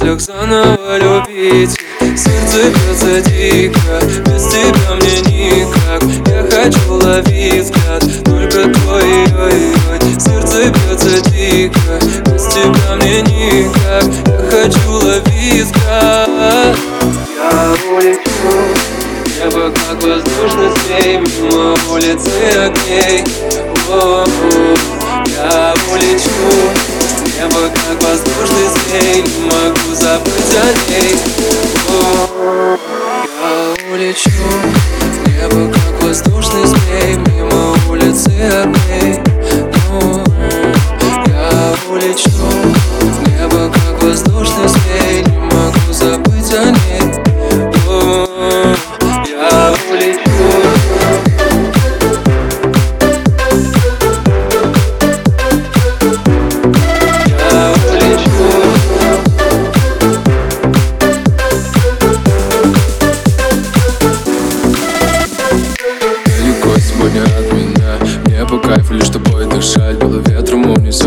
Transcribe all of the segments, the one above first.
мыслях заново любить. Сердце бьется дико, без тебя мне никак. Я хочу ловить взгляд, только твой, ой-ой-ой. Сердце бьется дико, без тебя мне никак. Я хочу ловить взгляд. Я улечу, небо как воздушный змей, мимо улицы огней. Я улечу, небо как воздушный змей, не могу забыть о ней. Я улечу, небо как воздушный змей, мимо улицы огней. Я улечу, небо как воздушный змей, не могу забыть о ней.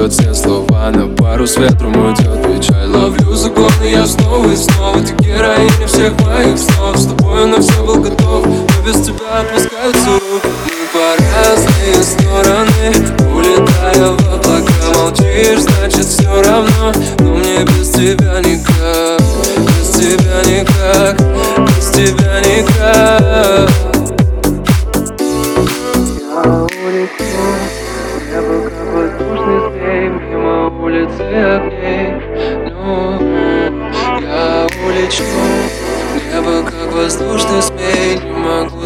Все слова на пару с ветром уйдет печаль. Ловлю загоны я снова и снова, ты героиня всех моих снов. С тобой на все был готов, но без тебя опускаются руки. Мы по разные стороны, улетая в облака. Молчишь, значит все равно, но мне без тебя никак. Без тебя никак, без тебя никак. Я улечу, небо как воздушный змей, мимо улицы огней. Ну, я улечу, небо как воздушный змей, не могу